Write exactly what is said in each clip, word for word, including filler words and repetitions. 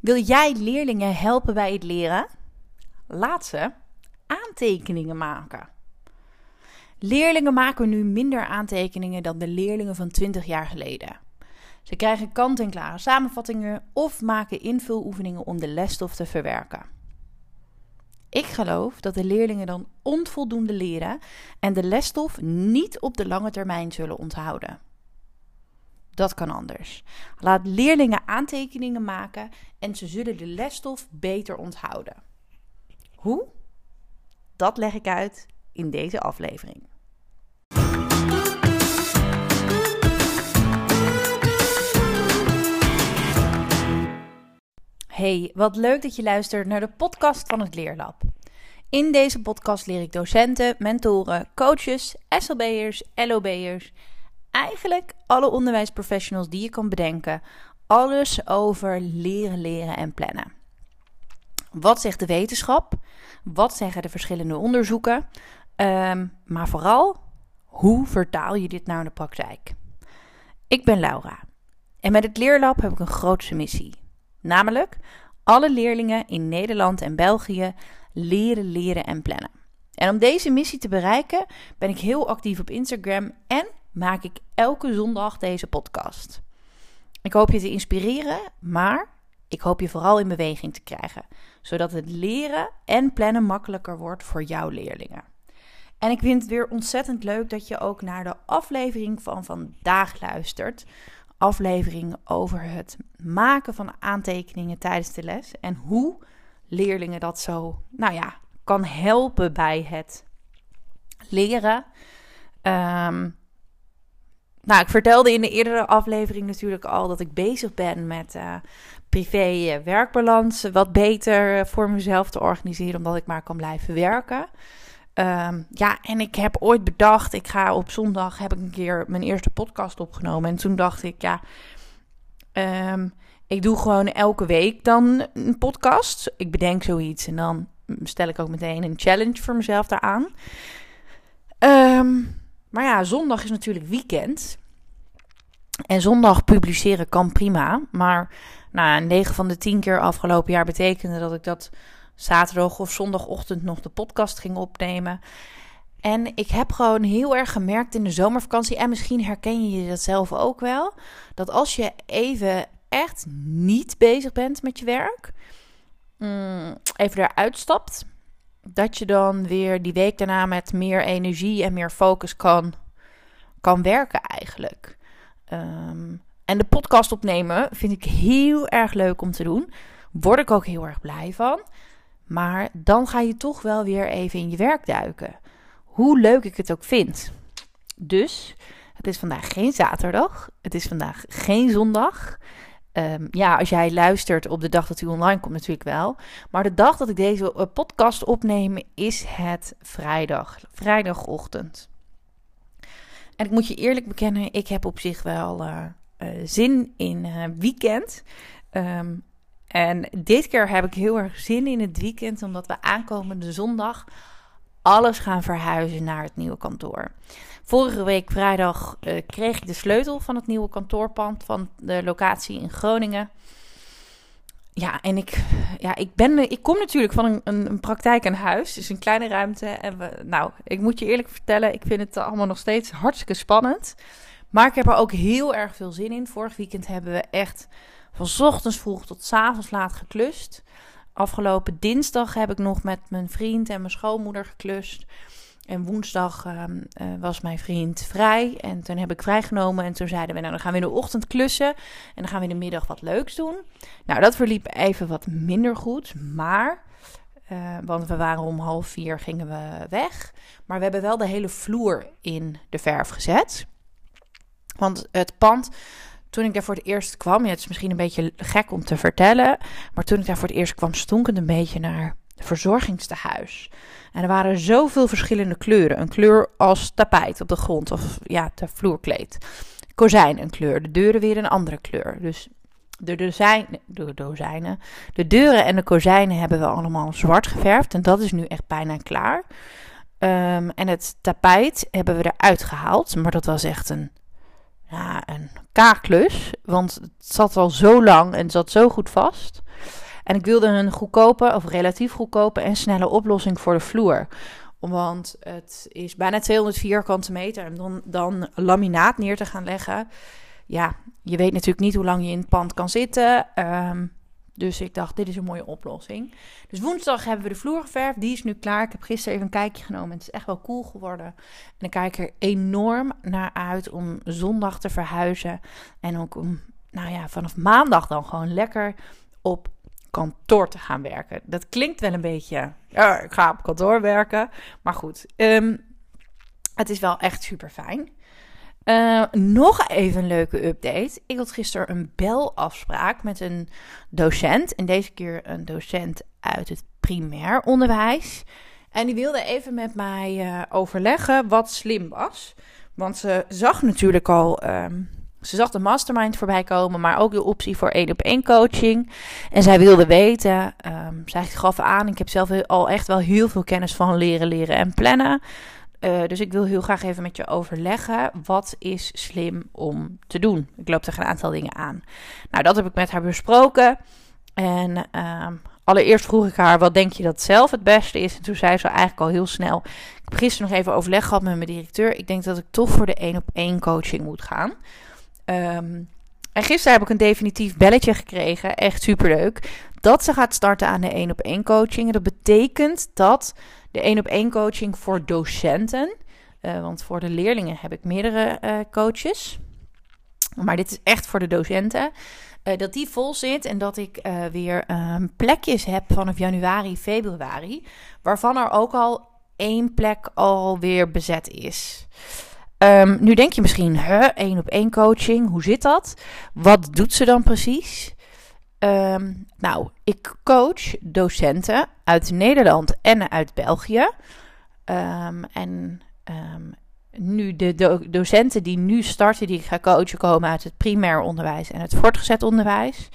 Wil jij leerlingen helpen bij het leren? Laat ze aantekeningen maken. Leerlingen maken nu minder aantekeningen dan de leerlingen van twintig jaar geleden. Ze krijgen kant-en-klare samenvattingen of maken invuloefeningen om de lesstof te verwerken. Ik geloof dat de leerlingen dan onvoldoende leren en de lesstof niet op de lange termijn zullen onthouden. Dat kan anders. Laat leerlingen aantekeningen maken en ze zullen de lesstof beter onthouden. Hoe? Dat leg ik uit in deze aflevering. Hey, wat leuk dat je luistert naar de podcast van het Leerlab. In deze podcast leer ik docenten, mentoren, coaches, S L B'ers, L O B'ers... eigenlijk alle onderwijsprofessionals die je kan bedenken. Alles over leren, leren en plannen. Wat zegt de wetenschap? Wat zeggen de verschillende onderzoeken? Um, maar vooral, hoe vertaal je dit nou in de praktijk? Ik ben Laura. En met het Leerlab heb ik een grootse missie. Namelijk, alle leerlingen in Nederland en België leren, leren en plannen. En om deze missie te bereiken ben ik heel actief op Instagram en maak ik elke zondag deze podcast. Ik hoop je te inspireren, maar ik hoop je vooral in beweging te krijgen, zodat het leren en plannen makkelijker wordt voor jouw leerlingen. En ik vind het weer ontzettend leuk dat je ook naar de aflevering van vandaag luistert. Aflevering over het maken van aantekeningen tijdens de les en hoe leerlingen dat zo, nou ja, kan helpen bij het leren. Um, Nou, ik vertelde in de eerdere aflevering natuurlijk al dat ik bezig ben met uh, privé-werkbalans. Wat beter voor mezelf te organiseren, omdat ik maar kan blijven werken. Um, ja, en ik heb ooit bedacht, ik ga op zondag, heb ik een keer mijn eerste podcast opgenomen. En toen dacht ik, ja, um, ik doe gewoon elke week dan een podcast. Ik bedenk zoiets en dan stel ik ook meteen een challenge voor mezelf daaraan. Ehm... Um, Maar ja, zondag is natuurlijk weekend. En zondag publiceren kan prima. Maar nou, negen van de tien keer afgelopen jaar betekende dat ik dat zaterdag of zondagochtend nog de podcast ging opnemen. En ik heb gewoon heel erg gemerkt in de zomervakantie, en misschien herken je dat zelf ook wel, dat als je even echt niet bezig bent met je werk, even eruit stapt, dat je dan weer die week daarna met meer energie en meer focus kan, kan werken eigenlijk. Um, en de podcast opnemen vind ik heel erg leuk om te doen. Word ik ook heel erg blij van. Maar dan ga je toch wel weer even in je werk duiken. Hoe leuk ik het ook vind. Dus het is vandaag geen zaterdag. Het is vandaag geen zondag. Um, ja, als jij luistert op de dag dat u online komt natuurlijk wel. Maar de dag dat ik deze podcast opneem is het vrijdag. Vrijdagochtend. En ik moet je eerlijk bekennen, ik heb op zich wel uh, uh, zin in uh, weekend. Um, en dit keer heb ik heel erg zin in het weekend, omdat we aankomende zondag alles gaan verhuizen naar het nieuwe kantoor. Vorige week vrijdag uh, kreeg ik de sleutel van het nieuwe kantoorpand van de locatie in Groningen. Ja, en ik, ja, ik, ben, ik kom natuurlijk van een, een, een praktijk aan huis. Dus een kleine ruimte. En we, nou, ik moet je eerlijk vertellen, ik vind het allemaal nog steeds hartstikke spannend. Maar ik heb er ook heel erg veel zin in. Vorig weekend hebben we echt van 's ochtends vroeg tot 's avonds laat geklust. Afgelopen dinsdag heb ik nog met mijn vriend en mijn schoonmoeder geklust. En woensdag uh, uh, was mijn vriend vrij. En toen heb ik vrijgenomen. En toen zeiden we, nou dan gaan we in de ochtend klussen. En dan gaan we in de middag wat leuks doen. Nou, dat verliep even wat minder goed. Maar, uh, want we waren om half vier gingen we weg. Maar we hebben wel de hele vloer in de verf gezet. Want het pand, toen ik daar voor het eerst kwam, ja, het is misschien een beetje gek om te vertellen, maar toen ik daar voor het eerst kwam, stonk het een beetje naar verzorgingstehuis. En er waren zoveel verschillende kleuren. Een kleur als tapijt op de grond, of ja, de vloerkleed. Kozijn een kleur, de deuren weer een andere kleur. Dus de dozijnen, de dozijnen, de deuren en de kozijnen hebben we allemaal zwart geverfd. En dat is nu echt bijna klaar. Um, en het tapijt hebben we eruit gehaald, maar dat was echt een... Ja, een K-klus, want het zat al zo lang en het zat zo goed vast. En ik wilde een goedkope of relatief goedkope en snelle oplossing voor de vloer. Want het is bijna tweehonderd vierkante meter. En dan, dan laminaat neer te gaan leggen. Ja, je weet natuurlijk niet hoe lang je in het pand kan zitten. Um, dus ik dacht, dit is een mooie oplossing. Dus woensdag hebben we de vloer geverfd. Die is nu klaar. Ik heb gisteren even een kijkje genomen. Het is echt wel cool geworden. En ik kijk er enorm naar uit om zondag te verhuizen. En ook om, nou ja, vanaf maandag dan gewoon lekker op kantoor te gaan werken. Dat klinkt wel een beetje, ja, ik ga op kantoor werken. Maar goed, um, het is wel echt super fijn. Uh, nog even een leuke update. Ik had gisteren een belafspraak met een docent. En deze keer een docent uit het primair onderwijs. En die wilde even met mij uh, overleggen wat slim was. Want ze zag natuurlijk al... Um, Ze zag de mastermind voorbij komen, maar ook de optie voor één op één coaching. En zij wilde weten, um, zij gaf aan, ik heb zelf al echt wel heel veel kennis van leren, leren en plannen. Uh, dus ik wil heel graag even met je overleggen, wat is slim om te doen? Ik loop tegen een aantal dingen aan. Nou, dat heb ik met haar besproken. En um, allereerst vroeg ik haar, wat denk je dat zelf het beste is? En toen zei ze eigenlijk al heel snel, ik heb gisteren nog even overleg gehad met mijn directeur. Ik denk dat ik toch voor de één op één coaching moet gaan. Um, en gisteren heb ik een definitief belletje gekregen, echt superleuk, dat ze gaat starten aan de één op één coaching. En dat betekent dat de één op één coaching voor docenten, uh, want voor de leerlingen heb ik meerdere uh, coaches, maar dit is echt voor de docenten, uh, dat die vol zit en dat ik uh, weer uh, plekjes heb vanaf januari, februari, waarvan er ook al één plek alweer bezet is. Um, nu denk je misschien, hè, één op één coaching, hoe zit dat? Wat doet ze dan precies? Um, nou, ik coach docenten uit Nederland en uit België. Um, en um, nu de do- docenten die nu starten, die ik ga coachen, komen uit het primair onderwijs en het voortgezet onderwijs.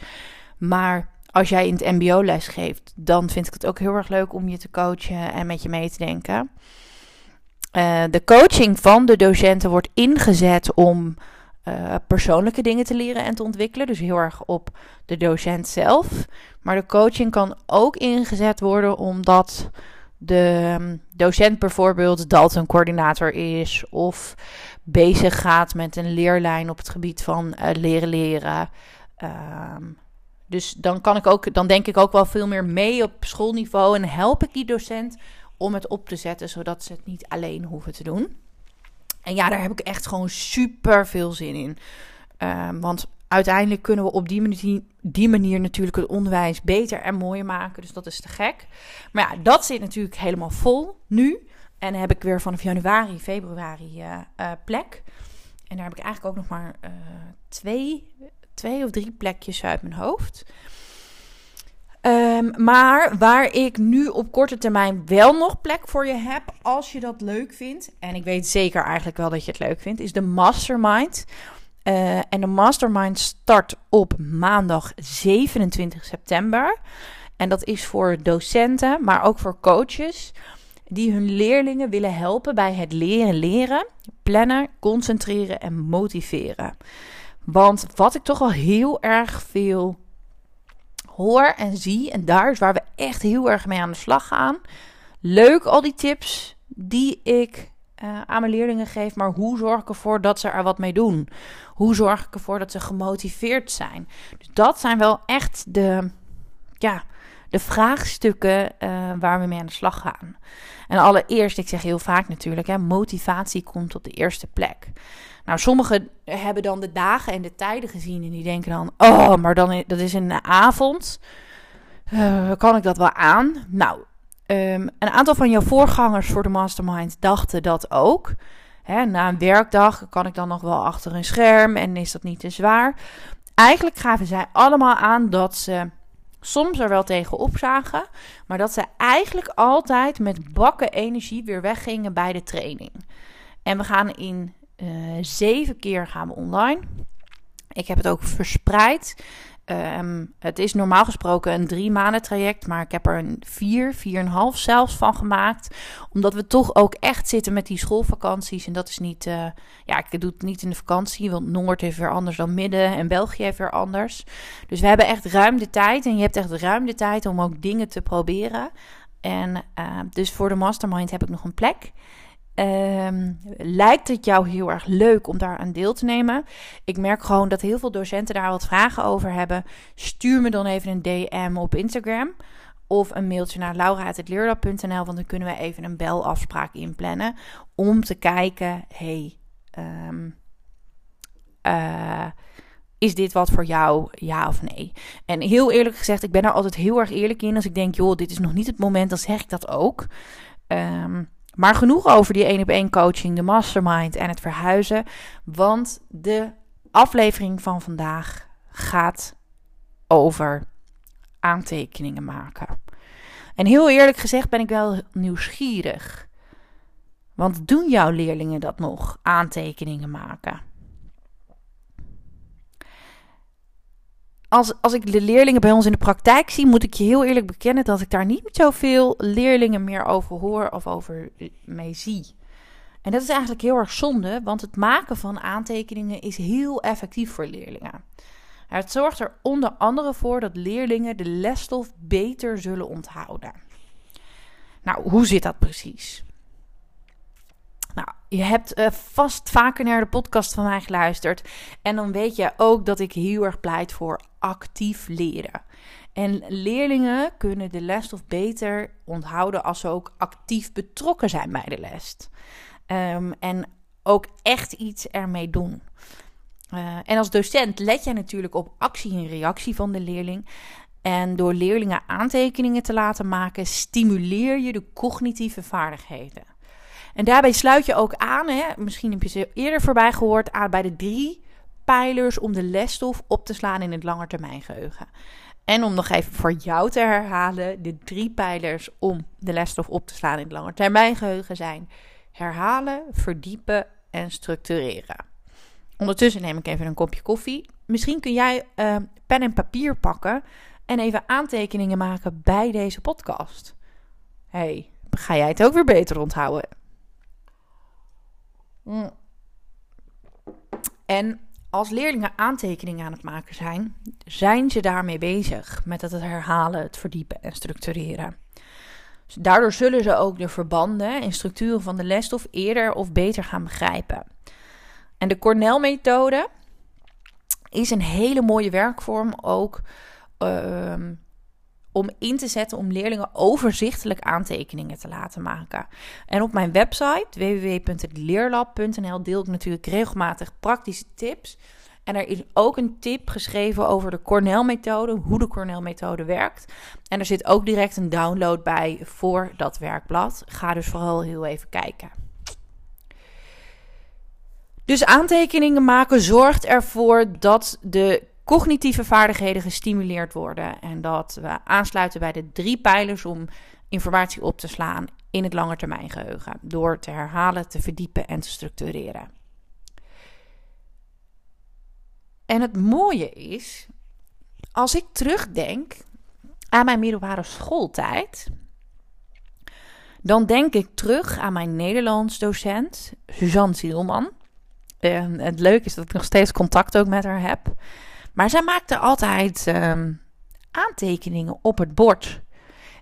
Maar als jij in het M B O-les geeft, dan vind ik het ook heel erg leuk om je te coachen en met je mee te denken. Uh, de coaching van de docenten wordt ingezet om uh, persoonlijke dingen te leren en te ontwikkelen. Dus heel erg op de docent zelf. Maar de coaching kan ook ingezet worden omdat de um, docent bijvoorbeeld Dalton-coördinator is. Of bezig gaat met een leerlijn op het gebied van uh, leren leren. Um, dus dan, kan ik ook, dan denk ik ook wel veel meer mee op schoolniveau en help ik die docent om het op te zetten, zodat ze het niet alleen hoeven te doen. En ja, daar heb ik echt gewoon super veel zin in. Uh, want uiteindelijk kunnen we op die manier, die manier natuurlijk het onderwijs beter en mooier maken. Dus dat is te gek. Maar ja, dat zit natuurlijk helemaal vol nu. En heb ik weer vanaf januari, februari uh, uh, plek. En daar heb ik eigenlijk ook nog maar uh, twee, twee of drie plekjes uit mijn hoofd. Um, maar waar ik nu op korte termijn wel nog plek voor je heb, als je dat leuk vindt, en ik weet zeker eigenlijk wel dat je het leuk vindt, is de Mastermind. Uh, en de Mastermind start op maandag zevenentwintig september. En dat is voor docenten, maar ook voor coaches die hun leerlingen willen helpen bij het leren leren, plannen, concentreren en motiveren. Want wat ik toch al heel erg veel hoor en zie, en daar is waar we echt heel erg mee aan de slag gaan. Leuk al die tips die ik uh, aan mijn leerlingen geef, maar hoe zorg ik ervoor dat ze er wat mee doen? Hoe zorg ik ervoor dat ze gemotiveerd zijn? Dus dat zijn wel echt de, ja, de vraagstukken uh, waar we mee aan de slag gaan. En allereerst, ik zeg heel vaak natuurlijk, hè, motivatie komt op de eerste plek. Nou, sommigen hebben dan de dagen en de tijden gezien en die denken dan, oh, maar dan, dat is een avond. Uh, kan ik dat wel aan? Nou, um, een aantal van jouw voorgangers voor de Mastermind dachten dat ook. Hè, na een werkdag kan ik dan nog wel achter een scherm en is dat niet te zwaar. Eigenlijk gaven zij allemaal aan dat ze soms er wel tegenop zagen, maar dat ze eigenlijk altijd met bakken energie weer weggingen bij de training. En we gaan in Uh, zeven keer gaan we online. Ik heb het ook verspreid. Um, het is normaal gesproken een drie maanden traject, maar ik heb er een vier, vier en een half zelfs van gemaakt. Omdat we toch ook echt zitten met die schoolvakanties. En dat is niet, uh, ja, ik doe het niet in de vakantie, want Noord heeft weer anders dan Midden en België heeft weer anders. Dus we hebben echt ruim de tijd en je hebt echt ruim de tijd om ook dingen te proberen. En uh, dus voor de mastermind heb ik nog een plek. Um, lijkt het jou heel erg leuk om daar aan deel te nemen? Ik merk gewoon dat heel veel docenten daar wat vragen over hebben. Stuur me dan even een D M op Instagram of een mailtje naar laura at leerlab punt n l, want dan kunnen we even een belafspraak inplannen om te kijken, hey, um, uh, is dit wat voor jou, ja of nee? En heel eerlijk gezegd, ik ben er altijd heel erg eerlijk in. Als ik denk, joh, dit is nog niet het moment, dan zeg ik dat ook. Um, Maar genoeg over die één op één coaching, de mastermind en het verhuizen. Want de aflevering van vandaag gaat over aantekeningen maken. En heel eerlijk gezegd ben ik wel nieuwsgierig. Want doen jouw leerlingen dat nog? Aantekeningen maken? Als, als ik de leerlingen bij ons in de praktijk zie, moet ik je heel eerlijk bekennen dat ik daar niet zoveel leerlingen meer over hoor of over mee zie. En dat is eigenlijk heel erg zonde, want het maken van aantekeningen is heel effectief voor leerlingen. Het zorgt er onder andere voor dat leerlingen de lesstof beter zullen onthouden. Nou, hoe zit dat precies? Nou, je hebt uh, vast vaker naar de podcast van mij geluisterd. En dan weet je ook dat ik heel erg pleit voor actief leren. En leerlingen kunnen de lesstof beter onthouden als ze ook actief betrokken zijn bij de les. Um, en ook echt iets ermee doen. Uh, en als docent let jij natuurlijk op actie en reactie van de leerling. En door leerlingen aantekeningen te laten maken, stimuleer je de cognitieve vaardigheden. En daarbij sluit je ook aan, hè, misschien heb je ze eerder voorbij gehoord, aan bij de drie pijlers om de lesstof op te slaan in het langetermijngeheugen. En om nog even voor jou te herhalen, de drie pijlers om de lesstof op te slaan in het langetermijngeheugen zijn herhalen, verdiepen en structureren. Ondertussen neem ik even een kopje koffie. Misschien kun jij uh, pen en papier pakken en even aantekeningen maken bij deze podcast. Hé, hey, ga jij het ook weer beter onthouden? Mm. En als leerlingen aantekeningen aan het maken zijn, zijn ze daarmee bezig met het herhalen, het verdiepen en structureren. Dus daardoor zullen ze ook de verbanden en structuren van de lesstof eerder of beter gaan begrijpen. En de Cornell-methode is een hele mooie werkvorm ook uh, om in te zetten om leerlingen overzichtelijk aantekeningen te laten maken. En op mijn website w w w punt leerlab punt n l deel ik natuurlijk regelmatig praktische tips. En er is ook een tip geschreven over de Cornell-methode, hoe de Cornell-methode werkt. En er zit ook direct een download bij voor dat werkblad. Ga dus vooral heel even kijken. Dus aantekeningen maken zorgt ervoor dat de cognitieve vaardigheden gestimuleerd worden en dat we aansluiten bij de drie pijlers om informatie op te slaan in het langetermijngeheugen door te herhalen, te verdiepen en te structureren. En het mooie is, als ik terugdenk aan mijn middelbare schooltijd, dan denk ik terug aan mijn Nederlands docent Suzanne Zielman. En het leuke is dat ik nog steeds contact ook met haar heb. Maar zij maakte altijd um, aantekeningen op het bord.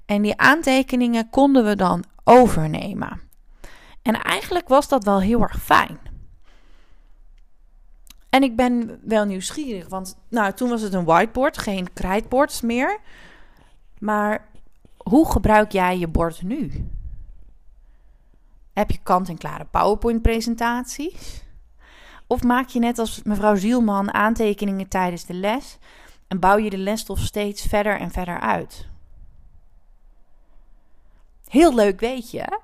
En die aantekeningen konden we dan overnemen. En eigenlijk was dat wel heel erg fijn. En ik ben wel nieuwsgierig, want nou, toen was het een whiteboard, geen krijtbord meer. Maar hoe gebruik jij je bord nu? Heb je kant-en-klare PowerPoint-presentaties? Of maak je net als mevrouw Zielman aantekeningen tijdens de les en bouw je de lesstof steeds verder en verder uit? Heel leuk weetje, hè?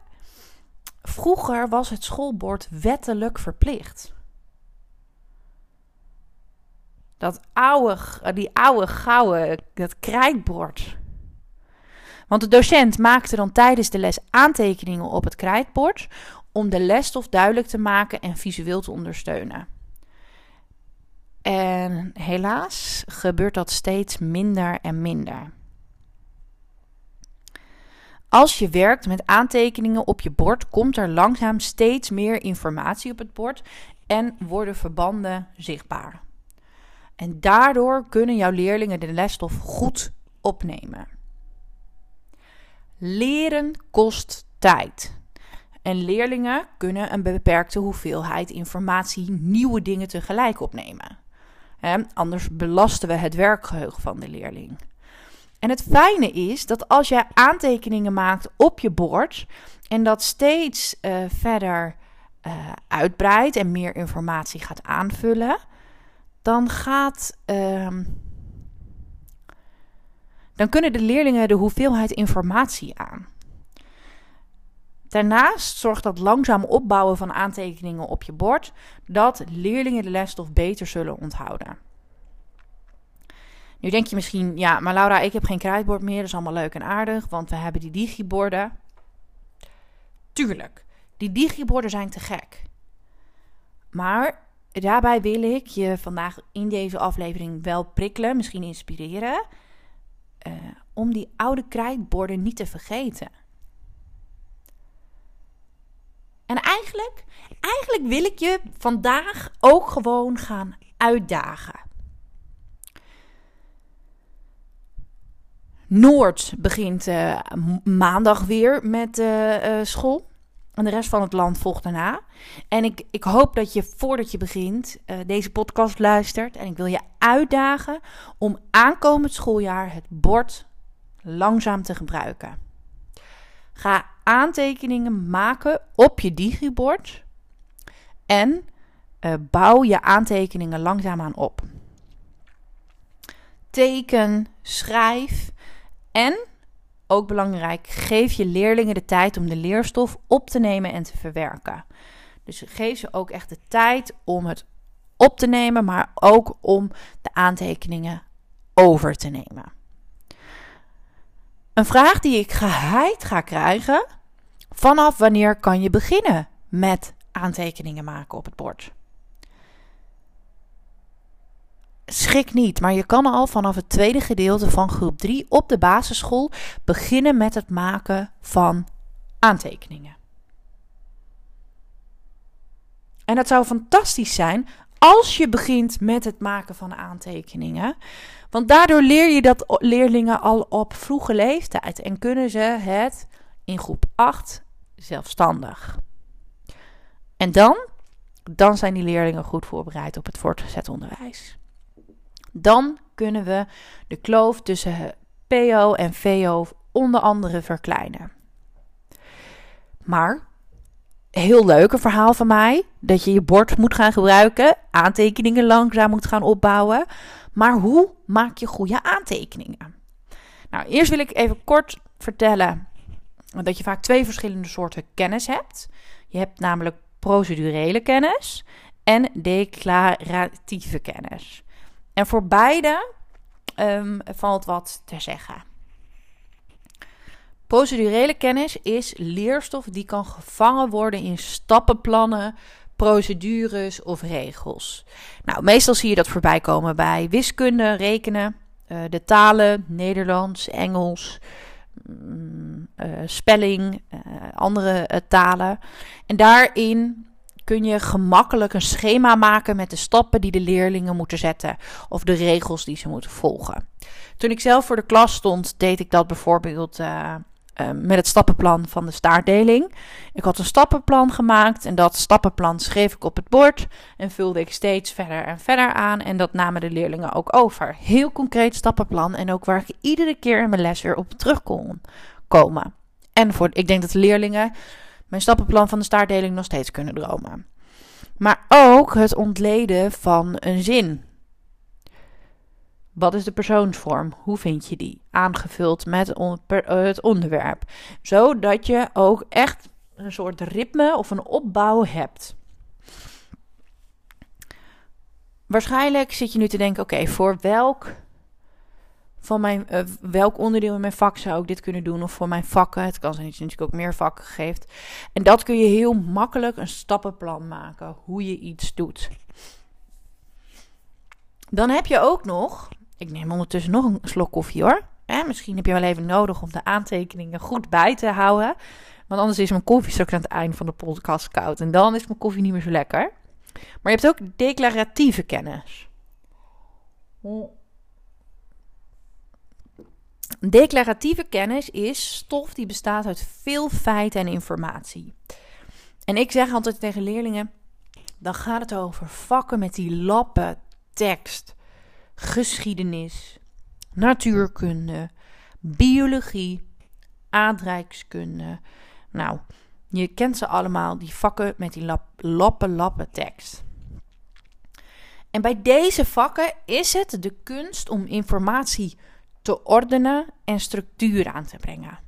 Vroeger was het schoolbord wettelijk verplicht. Dat oude, die oude gouden, dat krijtbord. Want de docent maakte dan tijdens de les aantekeningen op het krijtbord om de lesstof duidelijk te maken en visueel te ondersteunen. En helaas gebeurt dat steeds minder en minder. Als je werkt met aantekeningen op je bord, komt er langzaam steeds meer informatie op het bord en worden verbanden zichtbaar. En daardoor kunnen jouw leerlingen de lesstof goed opnemen. Leren kost tijd. En leerlingen kunnen een beperkte hoeveelheid informatie, nieuwe dingen tegelijk opnemen. He, anders belasten we het werkgeheugen van de leerling. En het fijne is dat als jij aantekeningen maakt op je bord en dat steeds uh, verder uh, uitbreidt en meer informatie gaat aanvullen, dan gaat, uh, dan kunnen de leerlingen de hoeveelheid informatie aan. Daarnaast zorgt dat langzaam opbouwen van aantekeningen op je bord dat leerlingen de lesstof beter zullen onthouden. Nu denk je misschien, ja, maar Laura, ik heb geen krijtbord meer, dat is allemaal leuk en aardig, want we hebben die digiborden. Tuurlijk, die digiborden zijn te gek. Maar daarbij wil ik je vandaag in deze aflevering wel prikkelen, misschien inspireren, uh, om die oude krijtborden niet te vergeten. En eigenlijk, eigenlijk wil ik je vandaag ook gewoon gaan uitdagen. Noord begint uh, maandag weer met uh, uh, school. En de rest van het land volgt daarna. En ik, ik hoop dat je voordat je begint uh, deze podcast luistert. En ik wil je uitdagen om aankomend schooljaar het bord langzaam te gebruiken. Ga aantekeningen maken op je digibord. En uh, bouw je aantekeningen langzaamaan op. Teken, schrijf en, ook belangrijk, geef je leerlingen de tijd om de leerstof op te nemen en te verwerken. Dus geef ze ook echt de tijd om het op te nemen, maar ook om de aantekeningen over te nemen. Een vraag die ik geheid ga krijgen, vanaf wanneer kan je beginnen met aantekeningen maken op het bord? Schrik niet, maar je kan al vanaf het tweede gedeelte van groep drie op de basisschool beginnen met het maken van aantekeningen. En dat zou fantastisch zijn als je begint met het maken van aantekeningen. Want daardoor leer je dat leerlingen al op vroege leeftijd en kunnen ze het in groep acht zelfstandig. En dan, dan zijn die leerlingen goed voorbereid op het voortgezet onderwijs. Dan kunnen we de kloof tussen P O en V O onder andere verkleinen. Maar, heel leuk een verhaal van mij, dat je je bord moet gaan gebruiken, aantekeningen langzaam moet gaan opbouwen. Maar hoe maak je goede aantekeningen? Nou, eerst wil ik even kort vertellen dat je vaak twee verschillende soorten kennis hebt. Je hebt namelijk procedurele kennis en declaratieve kennis. En voor beide um, valt wat te zeggen. Procedurele kennis is leerstof die kan gevangen worden in stappenplannen, procedures of regels. Nou, meestal zie je dat voorbij komen bij wiskunde, rekenen, uh, de talen, Nederlands, Engels, um, uh, spelling, uh, andere uh, talen. En daarin kun je gemakkelijk een schema maken met de stappen die de leerlingen moeten zetten of de regels die ze moeten volgen. Toen ik zelf voor de klas stond, deed ik dat bijvoorbeeld uh, uh, met het stappenplan van de staartdeling. Ik had een stappenplan gemaakt en dat stappenplan schreef ik op het bord en vulde ik steeds verder en verder aan en dat namen de leerlingen ook over. Heel concreet stappenplan en ook waar ik iedere keer in mijn les weer op terug kon komen. En voor, ik denk dat de leerlingen mijn stappenplan van de staartdeling nog steeds kunnen dromen. Maar ook het ontleden van een zin. Wat is de persoonsvorm? Hoe vind je die? Aangevuld met on- per, uh, het onderwerp. Zodat je ook echt een soort ritme of een opbouw hebt. Waarschijnlijk zit je nu te denken, oké, okay, voor welk... Van mijn, uh, welk onderdeel in mijn vak zou ik dit kunnen doen? Of voor mijn vakken. Het kan zijn dat je natuurlijk ook meer vakken geeft. En dat kun je heel makkelijk een stappenplan maken. Hoe je iets doet. Dan heb je ook nog, ik neem ondertussen nog een slok koffie hoor. Eh, misschien heb je wel even nodig om de aantekeningen goed bij te houden. Want anders is mijn koffie straks aan het eind van de podcast koud. En dan is mijn koffie niet meer zo lekker. Maar je hebt ook declaratieve kennis. Declaratieve kennis is stof die bestaat uit veel feiten en informatie. En ik zeg altijd tegen leerlingen, dan gaat het over vakken met die lappen tekst, geschiedenis, natuurkunde, biologie, aardrijkskunde. Nou, je kent ze allemaal, die vakken met die lap, lappen, lappen tekst. En bij deze vakken is het de kunst om informatie te ordenen en structuur aan te brengen.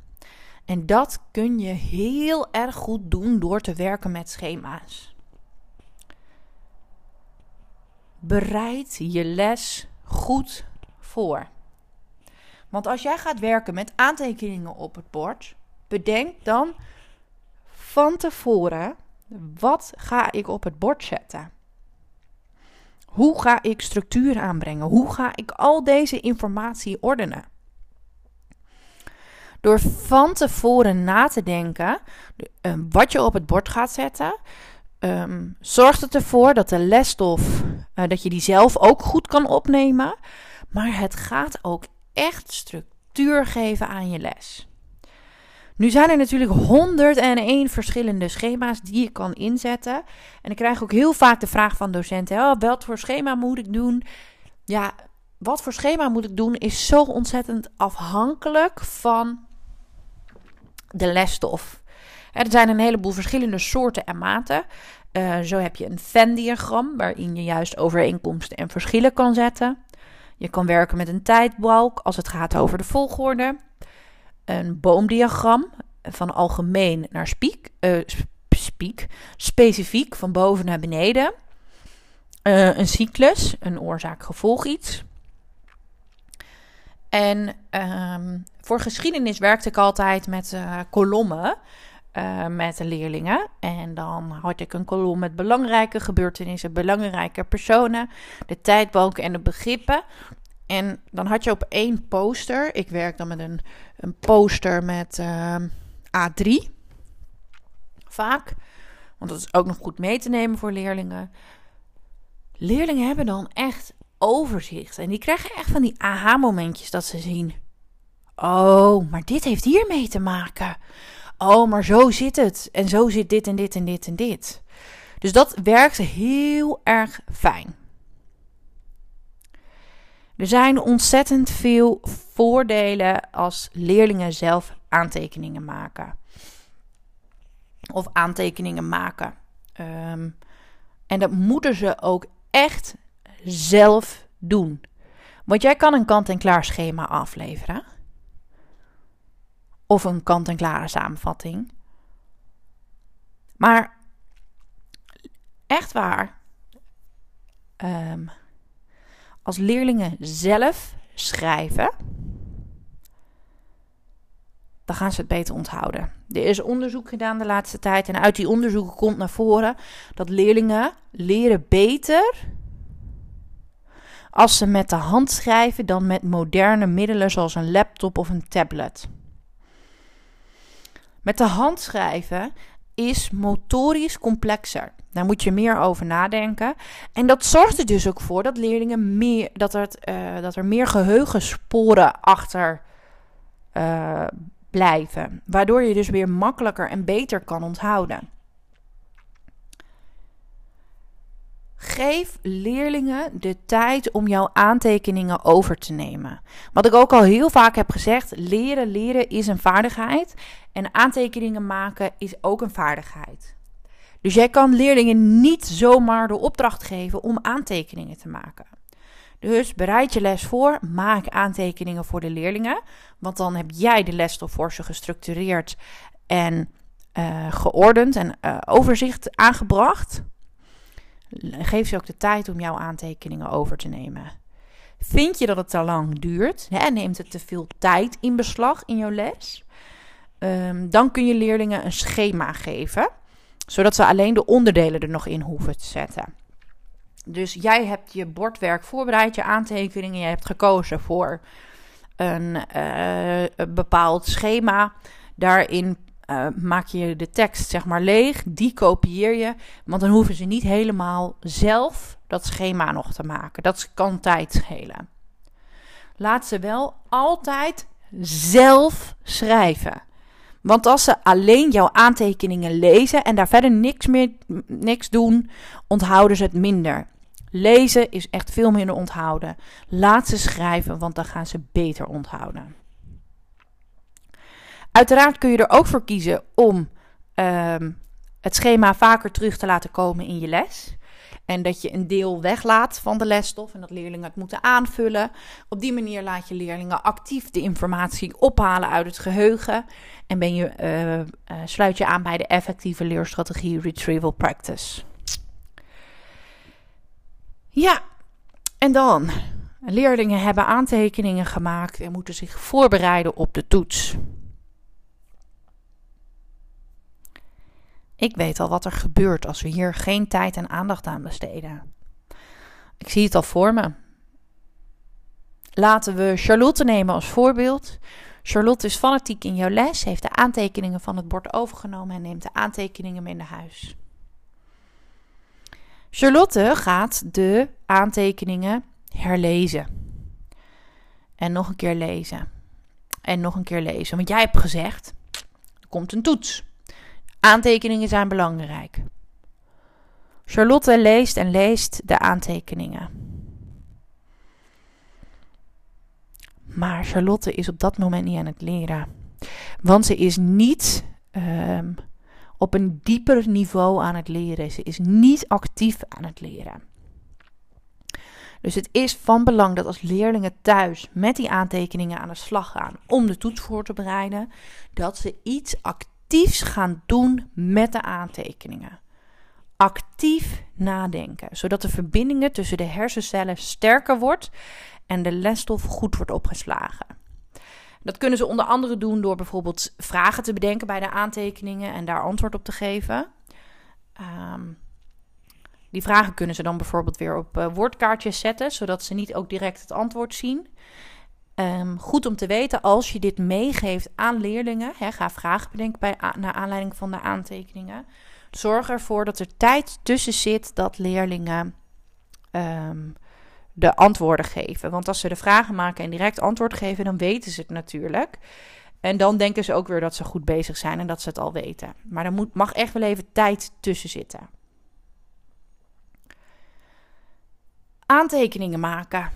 En dat kun je heel erg goed doen door te werken met schema's. Bereid je les goed voor. Want als jij gaat werken met aantekeningen op het bord, bedenk dan van tevoren, wat ga ik op het bord zetten? Hoe ga ik structuur aanbrengen? Hoe ga ik al deze informatie ordenen? Door van tevoren na te denken wat je op het bord gaat zetten, um, zorgt het ervoor dat de lesstof, uh, dat je die zelf ook goed kan opnemen. Maar het gaat ook echt structuur geven aan je les. Nu zijn er natuurlijk honderd en één verschillende schema's die je kan inzetten. En ik krijg ook heel vaak de vraag van docenten, oh, wat voor schema moet ik doen? Ja, wat voor schema moet ik doen is zo ontzettend afhankelijk van de lesstof. Er zijn een heleboel verschillende soorten en maten. Uh, zo heb je een Venn-diagram waarin je juist overeenkomsten en verschillen kan zetten. Je kan werken met een tijdbalk als het gaat over de volgorde. Een boomdiagram van algemeen naar spiek, uh, spiek, specifiek van boven naar beneden. Uh, een cyclus, een oorzaak-gevolg iets. En um, voor geschiedenis werkte ik altijd met uh, kolommen uh, met de leerlingen. En dan had ik een kolom met belangrijke gebeurtenissen, belangrijke personen, de tijdbalken en de begrippen. En dan had je op één poster, ik werk dan met een, een poster met uh, A drie, vaak. Want dat is ook nog goed mee te nemen voor leerlingen. Leerlingen hebben dan echt overzicht. En die krijgen echt van die aha-momentjes dat ze zien. Oh, maar dit heeft hiermee te maken. Oh, maar zo zit het. En zo zit dit en dit en dit en dit. Dus dat werkt heel erg fijn. Er zijn ontzettend veel voordelen als leerlingen zelf aantekeningen maken. Of aantekeningen maken. Um, en dat moeten ze ook echt zelf doen. Want jij kan een kant-en-klaar schema afleveren. Of een kant-en-klare samenvatting. Maar echt waar. Um, Als leerlingen zelf schrijven, dan gaan ze het beter onthouden. Er is onderzoek gedaan de laatste tijd en uit die onderzoeken komt naar voren dat leerlingen leren beter als ze met de hand schrijven dan met moderne middelen zoals een laptop of een tablet. Met de hand schrijven is motorisch complexer. Daar moet je meer over nadenken. En dat zorgt er dus ook voor dat leerlingen meer, dat er, uh, dat er meer geheugensporen achter uh, blijven. Waardoor je dus weer makkelijker en beter kan onthouden. Geef leerlingen de tijd om jouw aantekeningen over te nemen. Wat ik ook al heel vaak heb gezegd, leren leren is een vaardigheid. En aantekeningen maken is ook een vaardigheid. Dus jij kan leerlingen niet zomaar de opdracht geven om aantekeningen te maken. Dus bereid je les voor, maak aantekeningen voor de leerlingen. Want dan heb jij de lesstof voor ze gestructureerd en uh, geordend en uh, overzicht aangebracht. Geef ze ook de tijd om jouw aantekeningen over te nemen. Vind je dat het te lang duurt, hè, neemt het te veel tijd in beslag in jouw les? Um, dan kun je leerlingen een schema geven, zodat ze alleen de onderdelen er nog in hoeven te zetten. Dus jij hebt je bordwerk voorbereid, je aantekeningen. Je hebt gekozen voor een, uh, een bepaald schema. Daarin uh, maak je de tekst zeg maar leeg. Die kopieer je. Want dan hoeven ze niet helemaal zelf dat schema nog te maken. Dat kan tijd schelen. Laat ze wel altijd zelf schrijven. Want als ze alleen jouw aantekeningen lezen en daar verder niks meer niks doen, onthouden ze het minder. Lezen is echt veel minder onthouden. Laat ze schrijven, want dan gaan ze beter onthouden. Uiteraard kun je er ook voor kiezen om um, het schema vaker terug te laten komen in je les. En dat je een deel weglaat van de lesstof en dat leerlingen het moeten aanvullen. Op die manier laat je leerlingen actief de informatie ophalen uit het geheugen. En ben je, uh, uh, sluit je aan bij de effectieve leerstrategie Retrieval Practice. Ja, en dan. Leerlingen hebben aantekeningen gemaakt en moeten zich voorbereiden op de toets. Ik weet al wat er gebeurt als we hier geen tijd en aandacht aan besteden. Ik zie het al voor me. Laten we Charlotte nemen als voorbeeld. Charlotte is fanatiek in jouw les, heeft de aantekeningen van het bord overgenomen en neemt de aantekeningen mee naar huis. Charlotte gaat de aantekeningen herlezen. En nog een keer lezen. En nog een keer lezen. Want jij hebt gezegd, er komt een toets. Aantekeningen zijn belangrijk. Charlotte leest en leest de aantekeningen. Maar Charlotte is op dat moment niet aan het leren. Want ze is niet um, op een dieper niveau aan het leren. Ze is niet actief aan het leren. Dus het is van belang dat als leerlingen thuis met die aantekeningen aan de slag gaan om de toets voor te bereiden, dat ze iets actief gaan doen met de aantekeningen. Actief nadenken, zodat de verbindingen tussen de hersencellen sterker wordt en de lesstof goed wordt opgeslagen. Dat kunnen ze onder andere doen door bijvoorbeeld vragen te bedenken bij de aantekeningen en daar antwoord op te geven. Um, die vragen kunnen ze dan bijvoorbeeld weer op uh, woordkaartjes zetten, zodat ze niet ook direct het antwoord zien. Um, goed om te weten, als je dit meegeeft aan leerlingen, hè, ga vragen bedenken bij a- naar aanleiding van de aantekeningen. Zorg ervoor dat er tijd tussen zit dat leerlingen um, de antwoorden geven. Want als ze de vragen maken en direct antwoord geven, dan weten ze het natuurlijk. En dan denken ze ook weer dat ze goed bezig zijn en dat ze het al weten. Maar er moet, mag echt wel even tijd tussen zitten. Aantekeningen maken.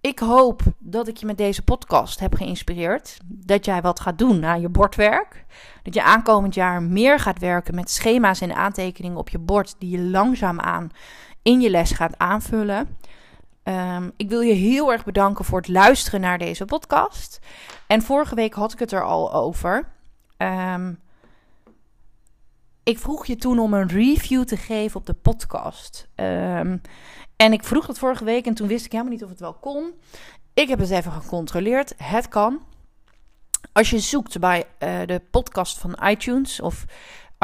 Ik hoop dat ik je met deze podcast heb geïnspireerd. Dat jij wat gaat doen aan je bordwerk. Dat je aankomend jaar meer gaat werken met schema's en aantekeningen op je bord die je langzaamaan in je les gaat aanvullen. Um, ik wil je heel erg bedanken voor het luisteren naar deze podcast. En vorige week had ik het er al over. Um, ik vroeg je toen om een review te geven op de podcast. Um, En ik vroeg dat vorige week en toen wist ik helemaal niet of het wel kon. Ik heb het even gecontroleerd. Het kan. Als je zoekt bij uh, de podcast van iTunes of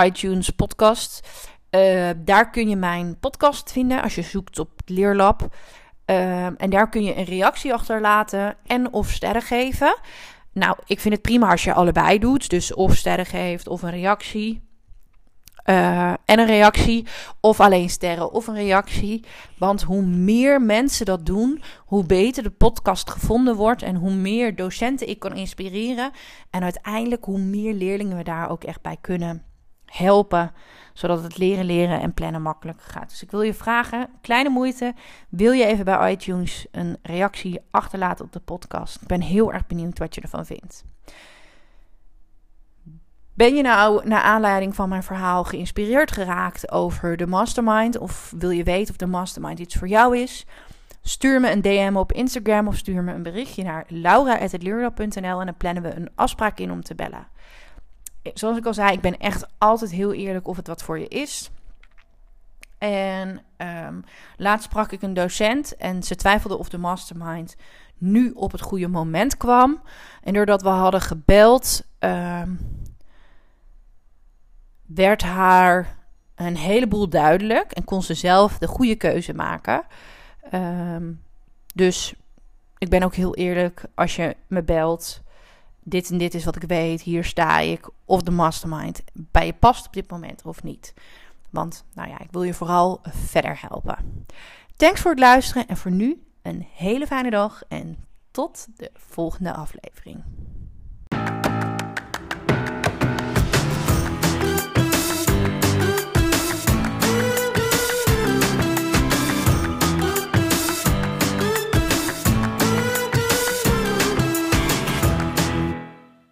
iTunes podcast. Uh, daar kun je mijn podcast vinden als je zoekt op Leerlab. Uh, en daar kun je een reactie achterlaten en of sterren geven. Nou, ik vind het prima als je allebei doet. Dus of sterren geeft of een reactie. Uh, en een reactie, of alleen sterren of een reactie. Want hoe meer mensen dat doen, hoe beter de podcast gevonden wordt en hoe meer docenten ik kan inspireren. En uiteindelijk hoe meer leerlingen we daar ook echt bij kunnen helpen. Zodat het leren, leren en plannen makkelijker gaat. Dus ik wil je vragen, kleine moeite, wil je even bij iTunes een reactie achterlaten op de podcast? Ik ben heel erg benieuwd wat je ervan vindt. Ben je nou naar aanleiding van mijn verhaal geïnspireerd geraakt over de mastermind? Of wil je weten of de mastermind iets voor jou is? Stuur me een D M op Instagram of stuur me een berichtje naar laura at leerlab punt n l en dan plannen we een afspraak in om te bellen. Zoals ik al zei, ik ben echt altijd heel eerlijk of het wat voor je is. En um, laatst sprak ik een docent en ze twijfelde of de mastermind nu op het goede moment kwam. En doordat we hadden gebeld... Um, werd haar een heleboel duidelijk en kon ze zelf de goede keuze maken. Um, dus ik ben ook heel eerlijk, als je me belt, dit en dit is wat ik weet, hier sta ik, of de mastermind bij je past op dit moment of niet. Want nou ja, ik wil je vooral verder helpen. Thanks voor het luisteren en voor nu een hele fijne dag en tot de volgende aflevering.